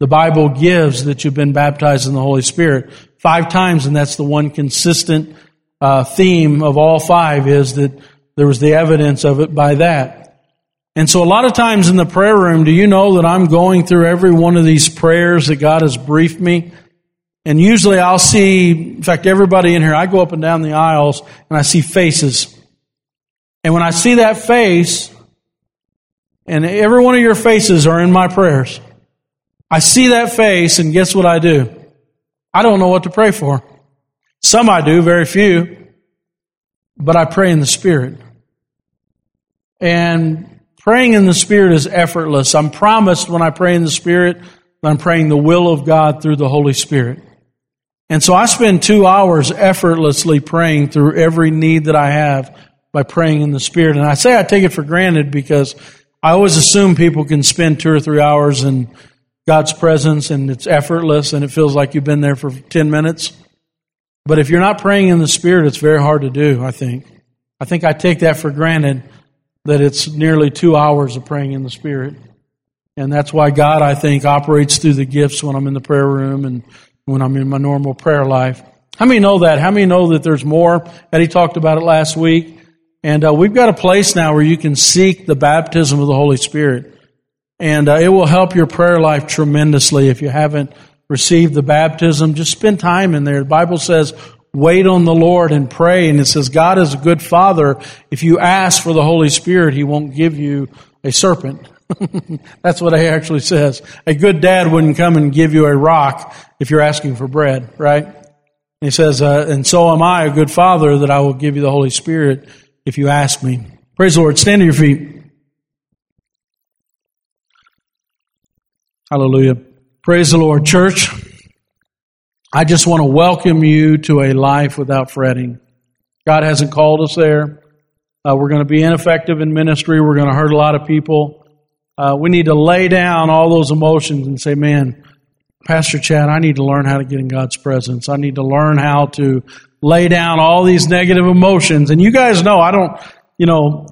the Bible gives that you've been baptized in the Holy Spirit. Five times, and that's the one consistent uh, theme of all five, is that there was the evidence of it by that. And so a lot of times in the prayer room, do you know that I'm going through every one of these prayers that God has briefed me? And usually I'll see, in fact, everybody in here, I go up and down the aisles and I see faces. And when I see that face, and every one of your faces are in my prayers, I see that face and guess what I do? I don't know what to pray for. Some I do, very few, but I pray in the Spirit. And praying in the Spirit is effortless. I'm promised when I pray in the Spirit that I'm praying the will of God through the Holy Spirit. And so I spend two hours effortlessly praying through every need that I have by praying in the Spirit. And I say I take it for granted because I always assume people can spend two or three hours in God's presence and it's effortless and it feels like you've been there for ten minutes. But if you're not praying in the Spirit, it's very hard to do, I think. I think I take that for granted, that it's nearly two hours of praying in the Spirit. And that's why God, I think, operates through the gifts when I'm in the prayer room and when I'm in my normal prayer life. How many know that? How many know that there's more? Eddie talked about it last week. And uh, we've got a place now where you can seek the baptism of the Holy Spirit. And uh, it will help your prayer life tremendously. If you haven't received the baptism, just spend time in there. The Bible says, wait on the Lord and pray. And it says, God is a good Father. If you ask for the Holy Spirit, He won't give you a serpent. That's what He actually says. A good dad wouldn't come and give you a rock if you're asking for bread, right? And He says, uh, and so am I, a good Father, that I will give you the Holy Spirit if you ask me. Praise the Lord. Stand to your feet. Hallelujah. Praise the Lord, church. I just want to welcome you to a life without fretting. God hasn't called us there. Uh, we're going to be ineffective in ministry. We're going to hurt a lot of people. Uh, we need to lay down all those emotions and say, man, Pastor Chad, I need to learn how to get in God's presence. I need to learn how to lay down all these negative emotions. And you guys know, I don't, you know,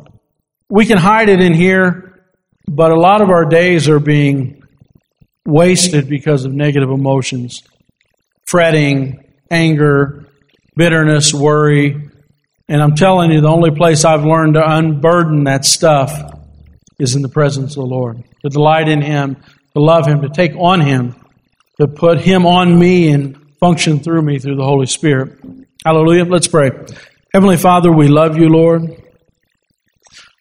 we can hide it in here, but a lot of our days are being wasted because of negative emotions. Fretting, anger, bitterness, worry. And I'm telling you, the only place I've learned to unburden that stuff is in the presence of the Lord. To delight in Him, to love Him, to take on Him, to put Him on me and function through me through the Holy Spirit. Hallelujah. Let's pray. Heavenly Father, we love You, Lord.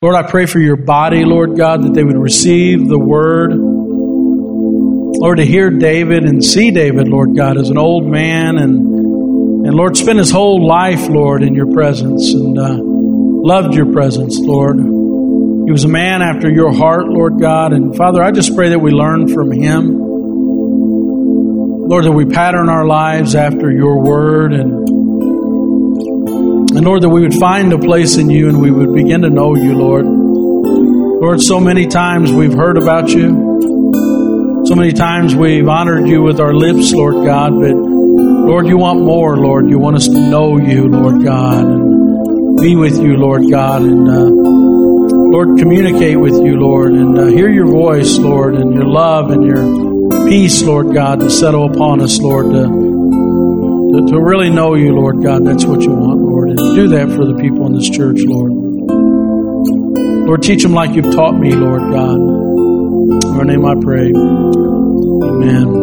Lord, I pray for Your body, Lord God, that they would receive the Word. Lord, to hear David and see David, Lord God, as an old man and And Lord, spent his whole life, Lord, in Your presence and uh, loved Your presence, Lord. He was a man after Your heart, Lord God. And Father, I just pray that we learn from him. Lord, that we pattern our lives after Your word. And, and Lord, that we would find a place in You and we would begin to know You, Lord. Lord, so many times we've heard about You. So many times we've honored You with our lips, Lord God, but Lord, You want more, Lord. You want us to know You, Lord God, and be with You, Lord God, and uh, Lord, communicate with You, Lord, and uh, hear Your voice, Lord, and Your love and Your peace, Lord God, to settle upon us, Lord, to, to, to really know You, Lord God. That's what You want, Lord, and do that for the people in this church, Lord. Lord, teach them like You've taught me, Lord God. In Your name I pray. Amen.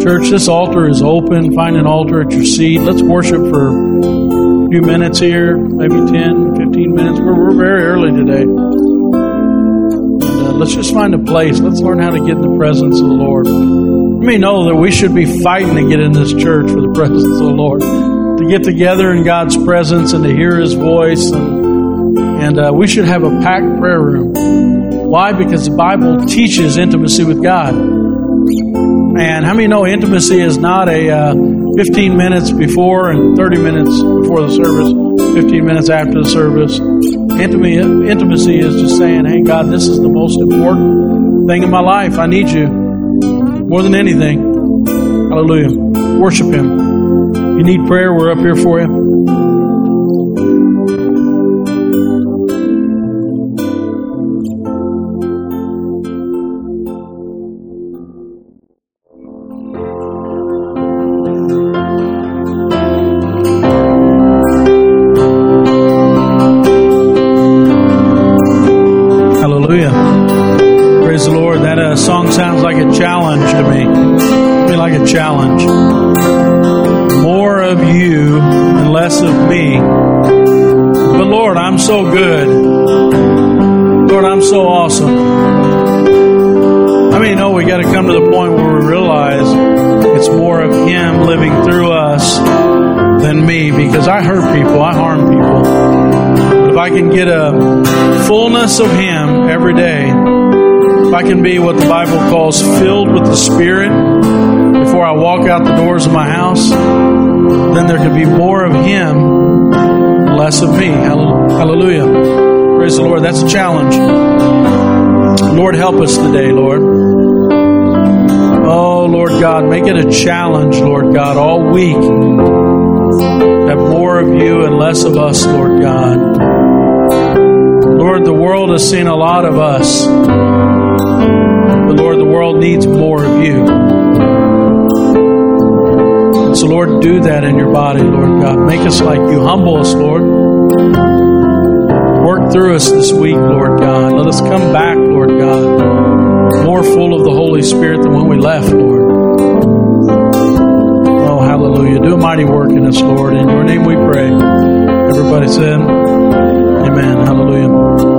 Church, this altar is open. Find an altar at your seat. Let's worship for a few minutes here, maybe ten, fifteen minutes. We're, we're very early today. And, uh, let's just find a place. Let's learn how to get in the presence of the Lord. Let me know that we should be fighting to get in this church for the presence of the Lord, to get together in God's presence and to hear His voice. And, and uh, we should have a packed prayer room. Why? Because the Bible teaches intimacy with God. And how many know intimacy is not a uh, fifteen minutes before and thirty minutes before the service, fifteen minutes after the service? Intimacy is just saying, hey, God, this is the most important thing in my life. I need You more than anything. Hallelujah. Worship Him. If you need prayer, we're up here for you. Of Him every day, if I can be what the Bible calls filled with the Spirit before I walk out the doors of my house, then there can be more of Him, less of me. Hallelujah. Praise the Lord. That's a challenge. Lord, help us today, Lord. Oh, Lord God, make it a challenge, Lord God, all week. Have more of You and less of us, Lord God. Lord, the world has seen a lot of us, but Lord, the world needs more of You. And so, Lord, do that in Your body, Lord God. Make us like You. Humble us, Lord. Work through us this week, Lord God. Let us come back, Lord God, more full of the Holy Spirit than when we left, Lord. Oh, hallelujah. Do a mighty work in us, Lord. In Your name we pray. Everybody said, amen. Hallelujah.